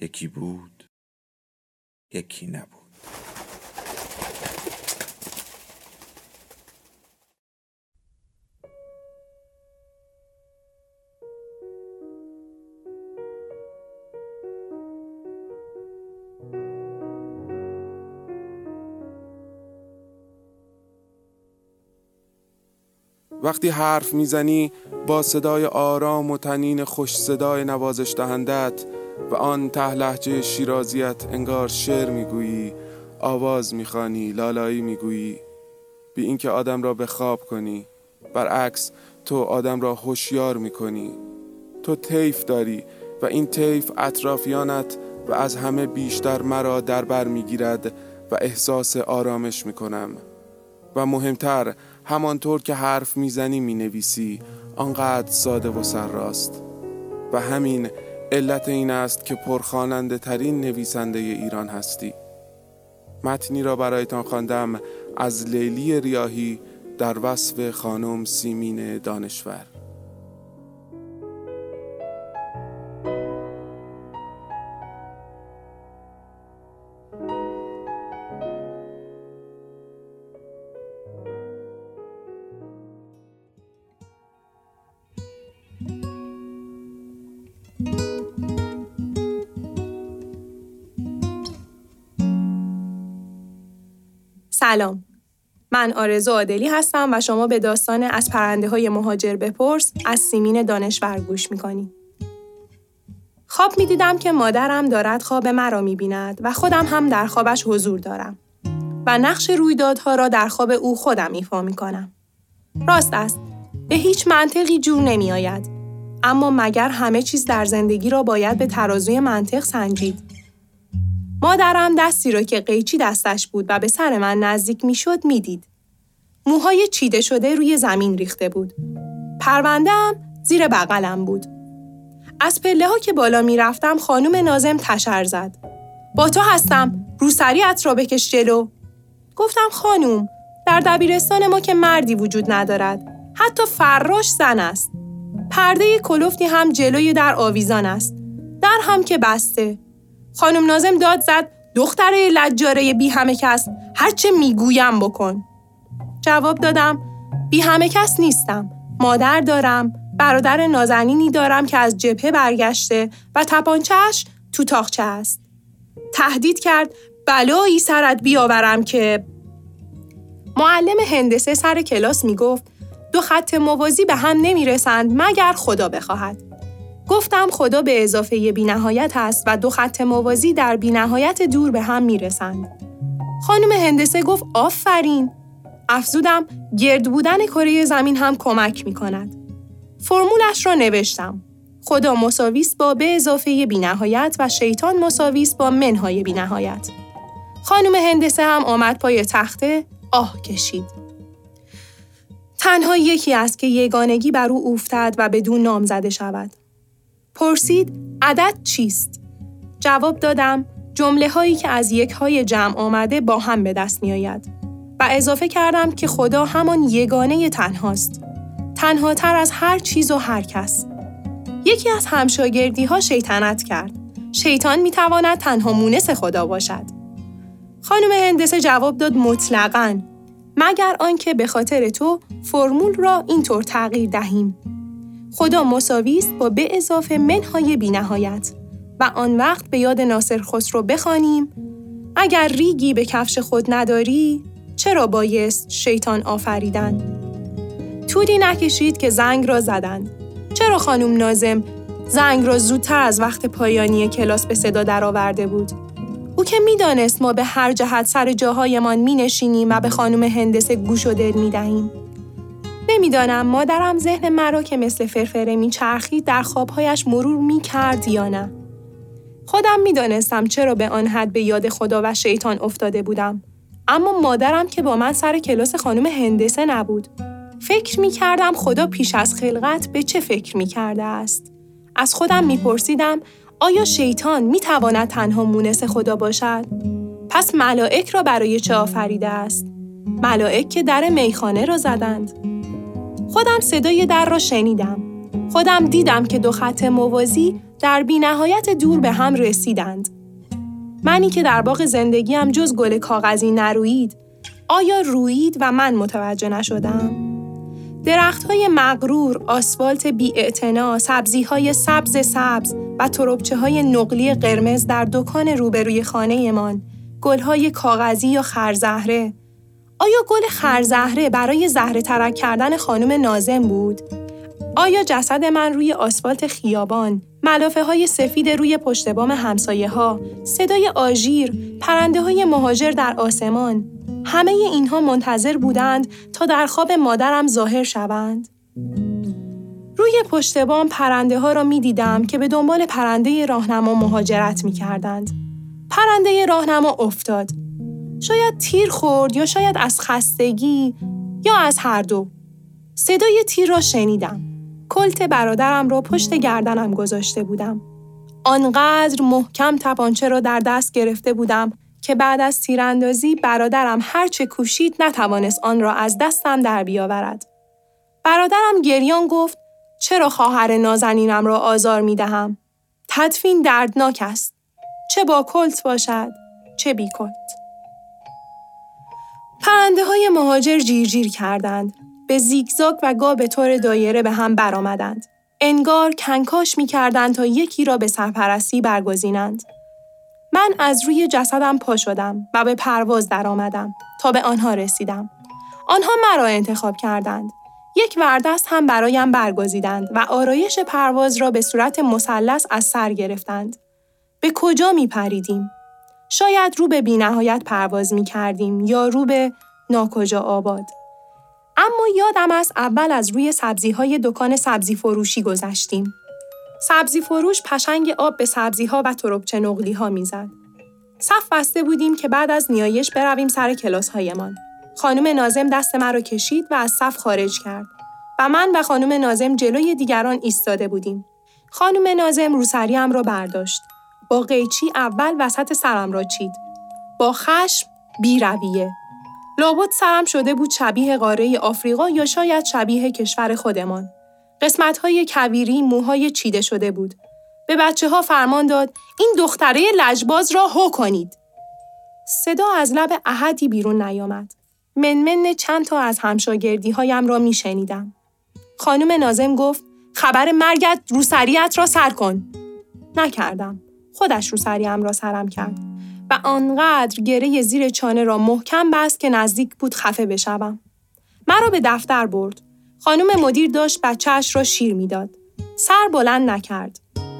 یکی بود، یکی نبود. وقتی حرف میزنی با صدای آرام و طنین خوش صدای نوازش دهندت و آن ته لهجه شیرازیت انگار شعر میگویی، آواز میخوانی، لالایی میگویی، بی اینکه آدم را به خواب کنی. برعکس تو آدم را هوشیار میکنی. تو طیف داری و این طیف اطرافیانت و از همه بیشتر مرا دربر میگیرد و احساس آرامش میکنم. و مهمتر، همانطور که حرف میزنی مینویسی، آنقدر ساده و سرراست. و همین علت این است که پرخواننده ترین نویسنده ایران هستی. متنی را برایتان خواندم از لیلی ریاحی در وصف خانم سیمین دانشور. سلام، من آرزو عادلی هستم و شما به داستان از پرنده‌های مهاجر بپرس از سیمین دانشور گوش می‌کنید. خواب می‌دیدم که مادرم دارد خواب مرا می‌بیند و خودم هم در خوابش حضور دارم و نقش رویدادها را در خواب او خودم ایفا می‌کنم. راست است، به هیچ منطقی جور نمی‌آید، اما مگر همه چیز در زندگی را باید به ترازوی منطق سنجید؟ مادرم دستی را که قیچی دستش بود و به سر من نزدیک میشد میدید. موهای چیده شده روی زمین ریخته بود. پرونده‌ام زیر بغلم بود. از پله ها که بالا میرفتم خانم ناظم تشر زد. با تو هستم، روسریت را بکش جلو. گفتم خانم، در دبیرستان ما که مردی وجود ندارد، حتی فراش زن است. پرده کلفتی هم جلوی در آویزان است. در هم که بسته. خانم ناظم داد زد، دختر لجاره بی همه کس، هر چه میگویم بکن. جواب دادم، بی همه کس نیستم، مادر دارم، برادر نازنینی دارم که از جبهه برگشته و تپانچه‌اش تو تاخچه است. تهدید کرد، بلایی سرت بیاورم که... معلم هندسه سر کلاس میگفت 2 خط موازی به هم نمیرسند مگر خدا بخواهد. گفتم خدا به اضافه بی‌نهایت است و 2 خط موازی در بی‌نهایت دور به هم میرسند. خانم هندسه گفت آفرین. افزودم گرد بودن کره زمین هم کمک می‌کند. فرمولش را نوشتم. خدا مساویست با به اضافه بی‌نهایت و شیطان مساویست با منهای بی‌نهایت. خانم هندسه هم آمد پای تخته، آه کشید. تنها یکی است که یگانگی بر او افتد و بدون نام زده شود. پرسید عدد چیست؟ جواب دادم جمله هایی که از یک های جمع آمده با هم به دست می آید و اضافه کردم که خدا همان یگانه تنهاست، تنها تر از هر چیز و هر کس. یکی از همشاگردی ها شیطنت کرد، شیطان می تواند تنها مونس خدا باشد. خانم هندسه جواب داد مطلقاً، مگر آنکه به خاطر تو فرمول را اینطور تغییر دهیم. خدا مساویست با به اضافه منهای بی نهایت و آن وقت به یاد ناصر خسرو بخوانیم اگر ریگی به کفش خود نداری چرا بایست شیطان آفریدن. طولی نکشید که زنگ را زدند. چرا خانم ناظم زنگ را زودتر از وقت پایانی کلاس به صدا درآورده بود؟ او که میدانست ما به هر جهت سر جاهایمان مینشینیم و به خانم هندسه گوش و دل میدهیم. نمیدانم مادرم ذهن مرا که مثل فرفره میچرخید در خوابهایش مرور میکرد یا نه. خودم میدانستم چرا به آن حد به یاد خدا و شیطان افتاده بودم. اما مادرم که با من سر کلاس خانم هندسه نبود. فکر میکردم خدا پیش از خلقت به چه فکر میکرده است. از خودم میپرسیدم آیا شیطان میتواند تنها مونس خدا باشد؟ پس ملائک را برای چه آفریده است؟ ملائک که در میخانه را زدند. خودم صدای در را شنیدم. خودم دیدم که دو خط موازی در بی نهایت دور به هم رسیدند. منی که در باغ زندگیم جز گل کاغذی نروید، آیا روید و من متوجه نشدم؟ درخت‌های مغرور، آسفالت بی‌اعتنا، سبزی‌های سبز و تربچه‌های نقلی قرمز در دکان روبروی خانه‌مان، گل‌های کاغذی یا خرزهره. آیا گل خرزهره برای زهره ترک کردن خانم ناظم بود؟ آیا جسد من روی آسفالت خیابان، ملافه‌های سفید روی پشت بام همسایه‌ها، صدای آژیر، پرنده‌های مهاجر در آسمان، همه اینها منتظر بودند تا در خواب مادرم ظاهر شوند. روی پشت بام پرنده ها را می دیدم که به دنبال پرنده راهنما مهاجرت می کردند. پرنده راهنما افتاد. شاید تیر خورد یا شاید از خستگی یا از هر دو. صدای تیر را شنیدم. کلت برادرم را پشت گردنم گذاشته بودم. آنقدر محکم تپانچه را در دست گرفته بودم که بعد از تیراندازی برادرم هرچه کوشید نتوانست آن را از دستم در بیاورد. برادرم گریان گفت چرا خواهر نازنینم را آزار می دهم؟ تدفین دردناک است. چه با کلت باشد، چه بی کلت. پرنده های مهاجر جیر جیر کردند. به زیگزاگ و گا به طور دایره به هم برآمدند. انگار کنکاش می کردند تا یکی را به سرپرستی برگزینند. من از روی جسدم پا شدم و به پرواز در آمدم تا به آنها رسیدم. آنها مرا انتخاب کردند. یک وردست هم برایم برگزیدند و آرایش پرواز را به صورت مثلث از سر گرفتند. به کجا می پریدیم؟ شاید رو به بی‌نهایت پرواز می کردیم یا رو به ناکجا آباد. اما یادم است اول از روی سبزی‌های دکان سبزی فروشی گذشتیم. سبزی فروش پشنگ آب به سبزی‌ها و تربچه نقلی‌ها می‌زد. صف بسته بودیم که بعد از نیایش برویم سر کلاس‌هایمان. خانم ناظم دست مرا کشید و از صف خارج کرد و من و خانم ناظم جلوی دیگران ایستاده بودیم. خانم ناظم روسری‌ام را برداشت. با قیچی اول وسط سرم را چید. با خشم بی رویه. لابد سرم شده بود شبیه قاره آفریقا یا شاید شبیه کشور خودمان. قسمت‌های کویری موهای چیده شده بود. به بچه‌ها فرمان داد این دختره لجباز را هو کنید. صدا از لب احدی بیرون نیامد. منمن چند تا از همشاگردی‌هایم را می‌شنیدم. خانم ناظم گفت خبر مرگت روسریت را سر کن. نکردم. خودش روسریم را سرم کرد و آنقدر گره زیر چانه را محکم بست که نزدیک بود خفه بشوم. مرا به دفتر برد. خانم مدیر داشت بچه‌اش را شیر می‌داد. سر بلند نکرد.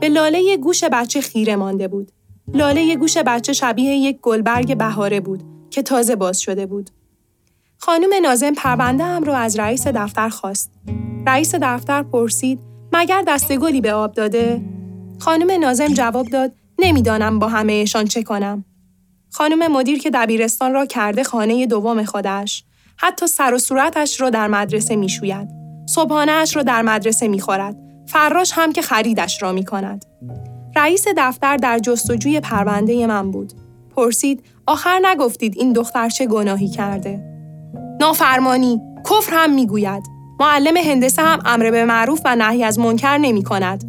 به لاله گوش بچه خیره مانده بود. لاله گوش بچه شبیه یک گلبرگ بهاره بود که تازه باز شده بود. خانم ناظم پرونده‌ام را از رئیس دفتر خواست. رئیس دفتر پرسید: مگر دستگلی به آب داده؟ خانم ناظم جواب داد: نمیدانم با همه اشان چه کنم. خانم مدیر که دبیرستان را کرده خانه دوم خودش، حتی سر و صورتش را در مدرسه می شوید. صبحانه اش را در مدرسه می خورد. فراش هم که خریدش را می کند. رئیس دفتر در جستجوی پرونده من بود. پرسید آخر نگفتید این دختر چه گناهی کرده؟ نافرمانی، کفر هم می گوید. معلم هندسه هم امر به معروف و نهی از منکر نمی کند.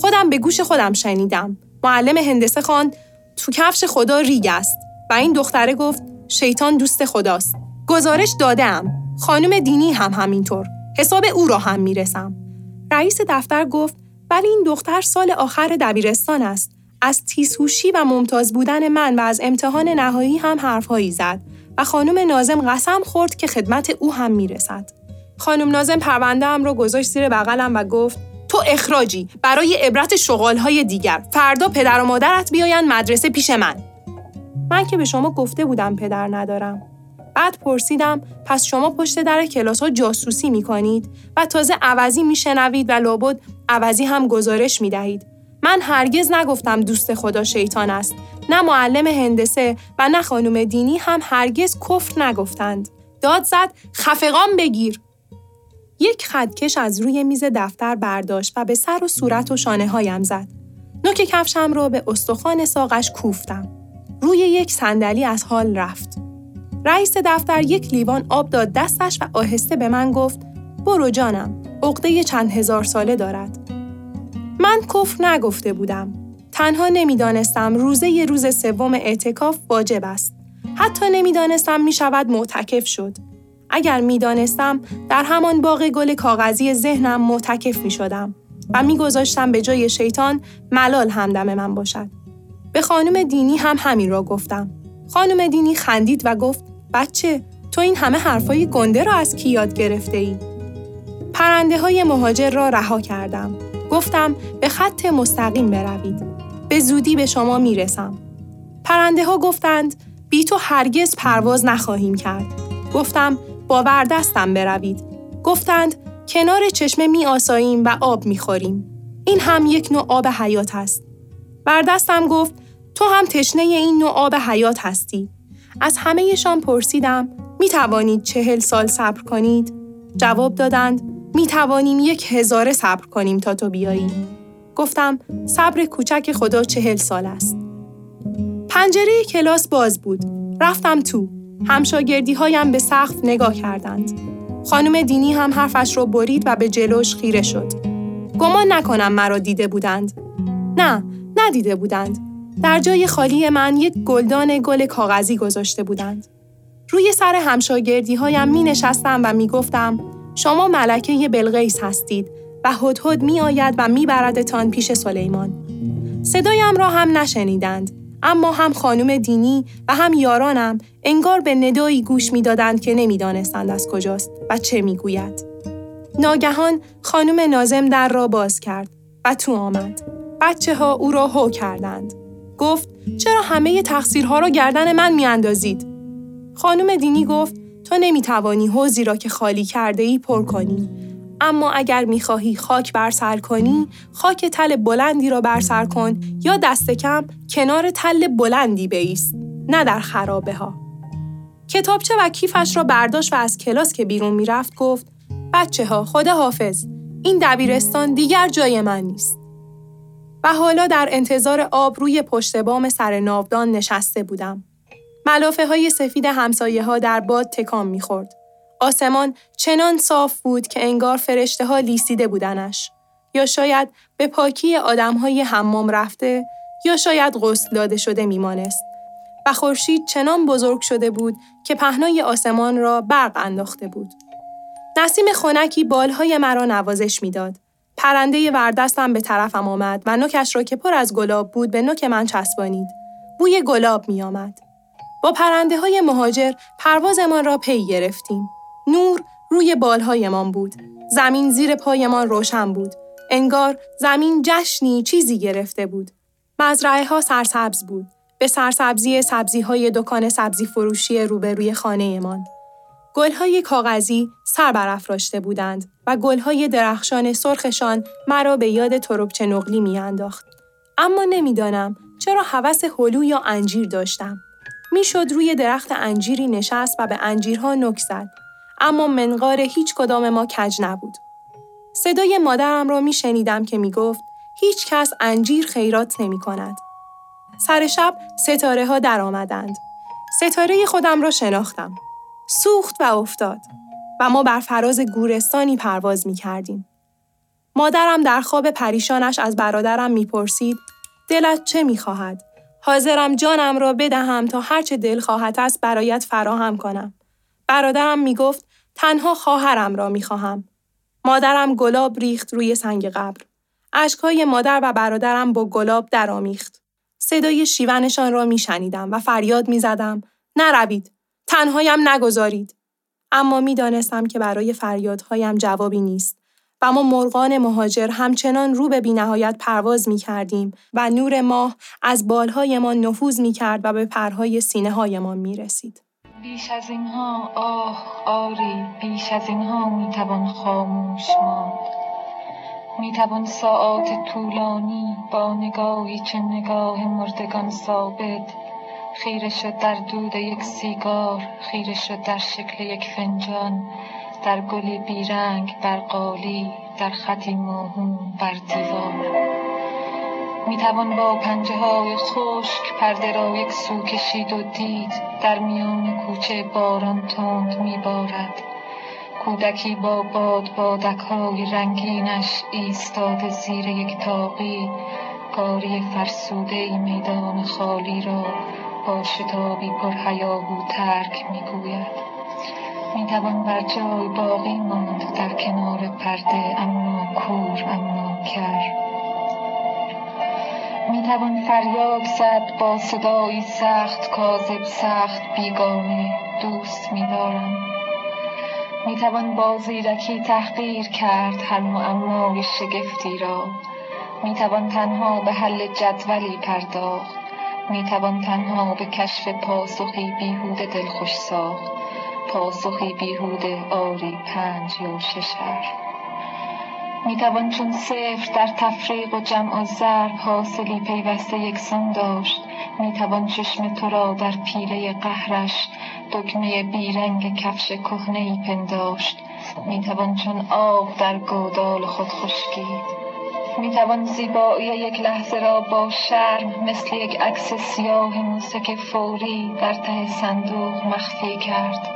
خودم به گوش خودم شنیدم. معلم هندسه خواند تو کفش خدا ریگ است و این دختره گفت شیطان دوست خداست. گزارش دادم. خانم دینی هم همینطور. حساب او را هم میرسم. رئیس دفتر گفت ولی این دختر سال آخر دبیرستان است. از تیزهوشی و ممتاز بودن من و از امتحان نهایی هم حرفهایی زد و خانم ناظم قسم خورد که خدمت او هم میرسد. خانم ناظم پرونده‌ام را گذاشت زیر بغلم و گفت تو اخراجی برای عبرت شغال‌های دیگر. فردا پدر و مادرت بیاین مدرسه پیش من. من که به شما گفته بودم پدر ندارم. بعد پرسیدم پس شما پشت در کلاس ها جاسوسی می کنید و تازه عوضی می شنوید و لابد عوضی هم گزارش می دهید. من هرگز نگفتم دوست خدا شیطان است. نه معلم هندسه و نه خانم دینی هم هرگز کفر نگفتند. داد زد خفقان بگیر. یک خدکش از روی میز دفتر برداشت و به سر و صورت و شانه هایم زد. نوک کفشم رو به استخوان ساقش کوفتم. روی یک صندلی از حال رفت. رئیس دفتر یک لیوان آب داد دستش و آهسته به من گفت برو جانم، عقده چند هزار ساله دارد. من کفر نگفته بودم. تنها نمیدانستم روزه ی روز سوم اعتکاف واجب است. حتی نمیدانستم می شود معتکف شد. اگر میدانستم در همان باغ گل کاغذی ذهنم معتکف می شدم و میگذاشتم به جای شیطان ملال همدم من باشد. به خانم دینی هم همین را گفتم. خانم دینی خندید و گفت بچه تو این همه حرفای گنده را از کی یاد گرفته ای؟ پرنده های مهاجر را رها کردم. گفتم به خط مستقیم بروید. به زودی به شما میرسم. پرنده ها گفتند بی تو هرگز پرواز نخواهیم کرد. گفتم باور دستم بروید. گفتند کنار چشمه می آساییم و آب می خوریم. این هم یک نوع آب حیات است. بردستم گفت تو هم تشنه این نوع آب حیات هستی. از همه شان پرسیدم می توانید 40 سال صبر کنید؟ جواب دادند می توانیم 1000 صبر کنیم تا تو بیایی. گفتم صبر کوچک خدا 40 سال است. پنجره کلاس باز بود. رفتم تو. همشاگردی هایم به سقف نگاه کردند. خانم دینی هم حرفش رو برید و به جلوش خیره شد. گمان نکنم مرا دیده بودند. نه، ندیده بودند. در جای خالی من یک گلدان گل کاغذی گذاشته بودند. روی سر همشاگردی هایم می نشستم و می گفتم شما ملکه بلقیس هستید و هدهد می آید و می بردتان پیش سلیمان. صدایم را هم نشنیدند، اما هم خانم دینی و هم یارانم انگار به ندایی گوش می دادند که نمی دانستند از کجاست و چه می گوید. ناگهان خانم ناظم در را باز کرد و تو آمد. بچه ها او را هو کردند. گفت چرا همه تقصیرها را گردن من می اندازید؟ خانم دینی گفت تو نمی توانی حوضی را که خالی کرده ای پر کنی، اما اگر می‌خواهی خاک بر سر کنی، خاک تل بلندی را بر سر کن یا دست کم کنار تل بلندی بایست، نه در خرابه ها. کتابچه و کیفش را برداشت و از کلاس که بیرون می‌رفت گفت بچه ها خدا حافظ، این دبیرستان دیگر جای من نیست. و حالا در انتظار آب روی پشت بام سر ناودان نشسته بودم. ملافه های سفید همسایه ها در باد تکان می‌خورد. آسمان چنان صاف بود که انگار فرشته ها لیسیده بودنش، یا شاید به پاکی آدم های حمام رفته، یا شاید غسل داده شده میمانست و خورشید چنان بزرگ شده بود که پهنای آسمان را برق انداخته بود. نسیم خنکی بالهای مرا نوازش میداد. پرنده وردستم به طرفم آمد و نوکش را که پر از گلاب بود به نوک من چسبانید. بوی گلاب می آمد. با پرنده های مهاجر پروازمان را پی گرفتیم. نور روی بالهایمان بود. زمین زیر پایمان روشن بود. انگار زمین جشنی چیزی گرفته بود. مزرعه ها سرسبز بود. به سرسبزی سبزی های دکان سبزی فروشی روبروی خانه مان. گل های کاغذی سر برافراشته بودند و گل های درخشان سرخشان مرا به یاد تربچه نقلی می انداخت. اما نمیدانم چرا هوس هلو یا انجیر داشتم. میشد روی درخت انجیری نشست و به انجیرها نوک زد. اما منقار هیچ کدام ما کج نبود. صدای مادرم را می شنیدم که می گفت هیچ کس انجیر خیرات نمی کند. سر شب ستاره ها در آمدند. ستاره خودم را شناختم. سوخت و افتاد و ما بر فراز گورستانی پرواز می کردیم. مادرم در خواب پریشانش از برادرم می پرسید دلت چه می خواهد؟ حاضرم جانم را بدهم تا هرچه دل خواهد است برایت فراهم کنم. برادرم می گفت تنها خواهرم را می خواهم. مادرم گلاب ریخت روی سنگ قبر. اشک‌های مادر و برادرم با گلاب درآمیخت. صدای شیونشان را می شنیدم و فریاد می زدم نروید، تنهایم نگذارید. اما می دانستم که برای فریادهایم جوابی نیست و ما مرغان مهاجر همچنان رو به بی‌نهایت پرواز می کردیم و نور ماه از بالهای ما نفوذ می کرد و به پرهای سینه های ما می رسید. بیش از اینها آه آری، بیش از اینها میتوان خاموش ماند. میتوان ساعات طولانی با نگاهی چه نگاه مردگان ثابت خیره شد در دود یک سیگار، خیره شد در شکل یک فنجان، در گلی بیرنگ بر قالی، در خطی موهوم بر دیوار. میتوان با پنجه های خشک پرده را یک سو کشید و دید در میان کوچه باران تند میبارد. کودکی با باد بادک های رنگینش ایستاده زیر یک تاقی، گاری فرسوده میدان خالی را با شتابی پرهیاهو ترک میگوید. میتوان بر جای باقی ماند در کنار پرده، اما کور، اما کر. میتوان فریاد زد با صدایی سخت کاذب، سخت بیگانه، دوست می‌دارم. میتوان با زیرکی تحقیر کرد هر معمای شگفتی را. میتوان تنها به حل جدولی پرداخت. میتوان تنها به کشف پاسخی بیهوده دلخوش ساخت، پاسخی بیهوده آری 5 یا 6 حرف. میتوان چون صفر در تفریق و جمع و ضرب حاصلی پیوسته یکسان داشت. میتوان چشم تو را در پیله قهرش دکمه بیرنگ کفش کهنه‌ای پنداشت. میتوان چون آب در گودال خود خشکید. میتوان زیبایی یک لحظه را با شرم مثل یک عکس سیاه موسیقی فوری در ته صندوق مخفی کرد.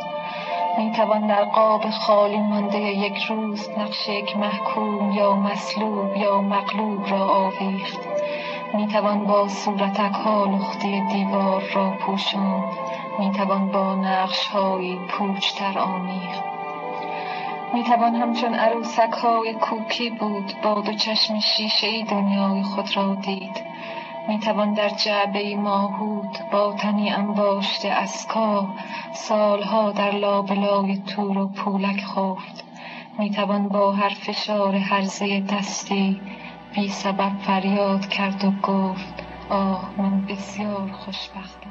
میتوان در قاب خالی مانده یک روز نقش یک محکوم یا مسلوب یا مغلوب را آویخت. میتوان با صورتک ها لختی دیوار را پوشاند. میتوان با نقش های پوچ تر آمیخت. میتوان همچون عروسک های کوکی بود، با دو چشم شیشه ای دنیای خود را دید. میتوان در جعبه ماهود با تنی انباشته اسکا سالها در لابلای تور و پولک خفت. میتوان با هر فشار هرزه دستی بی سبب فریاد کرد و گفت آه من بسیار خوشبختم.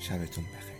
شبتون بخیر.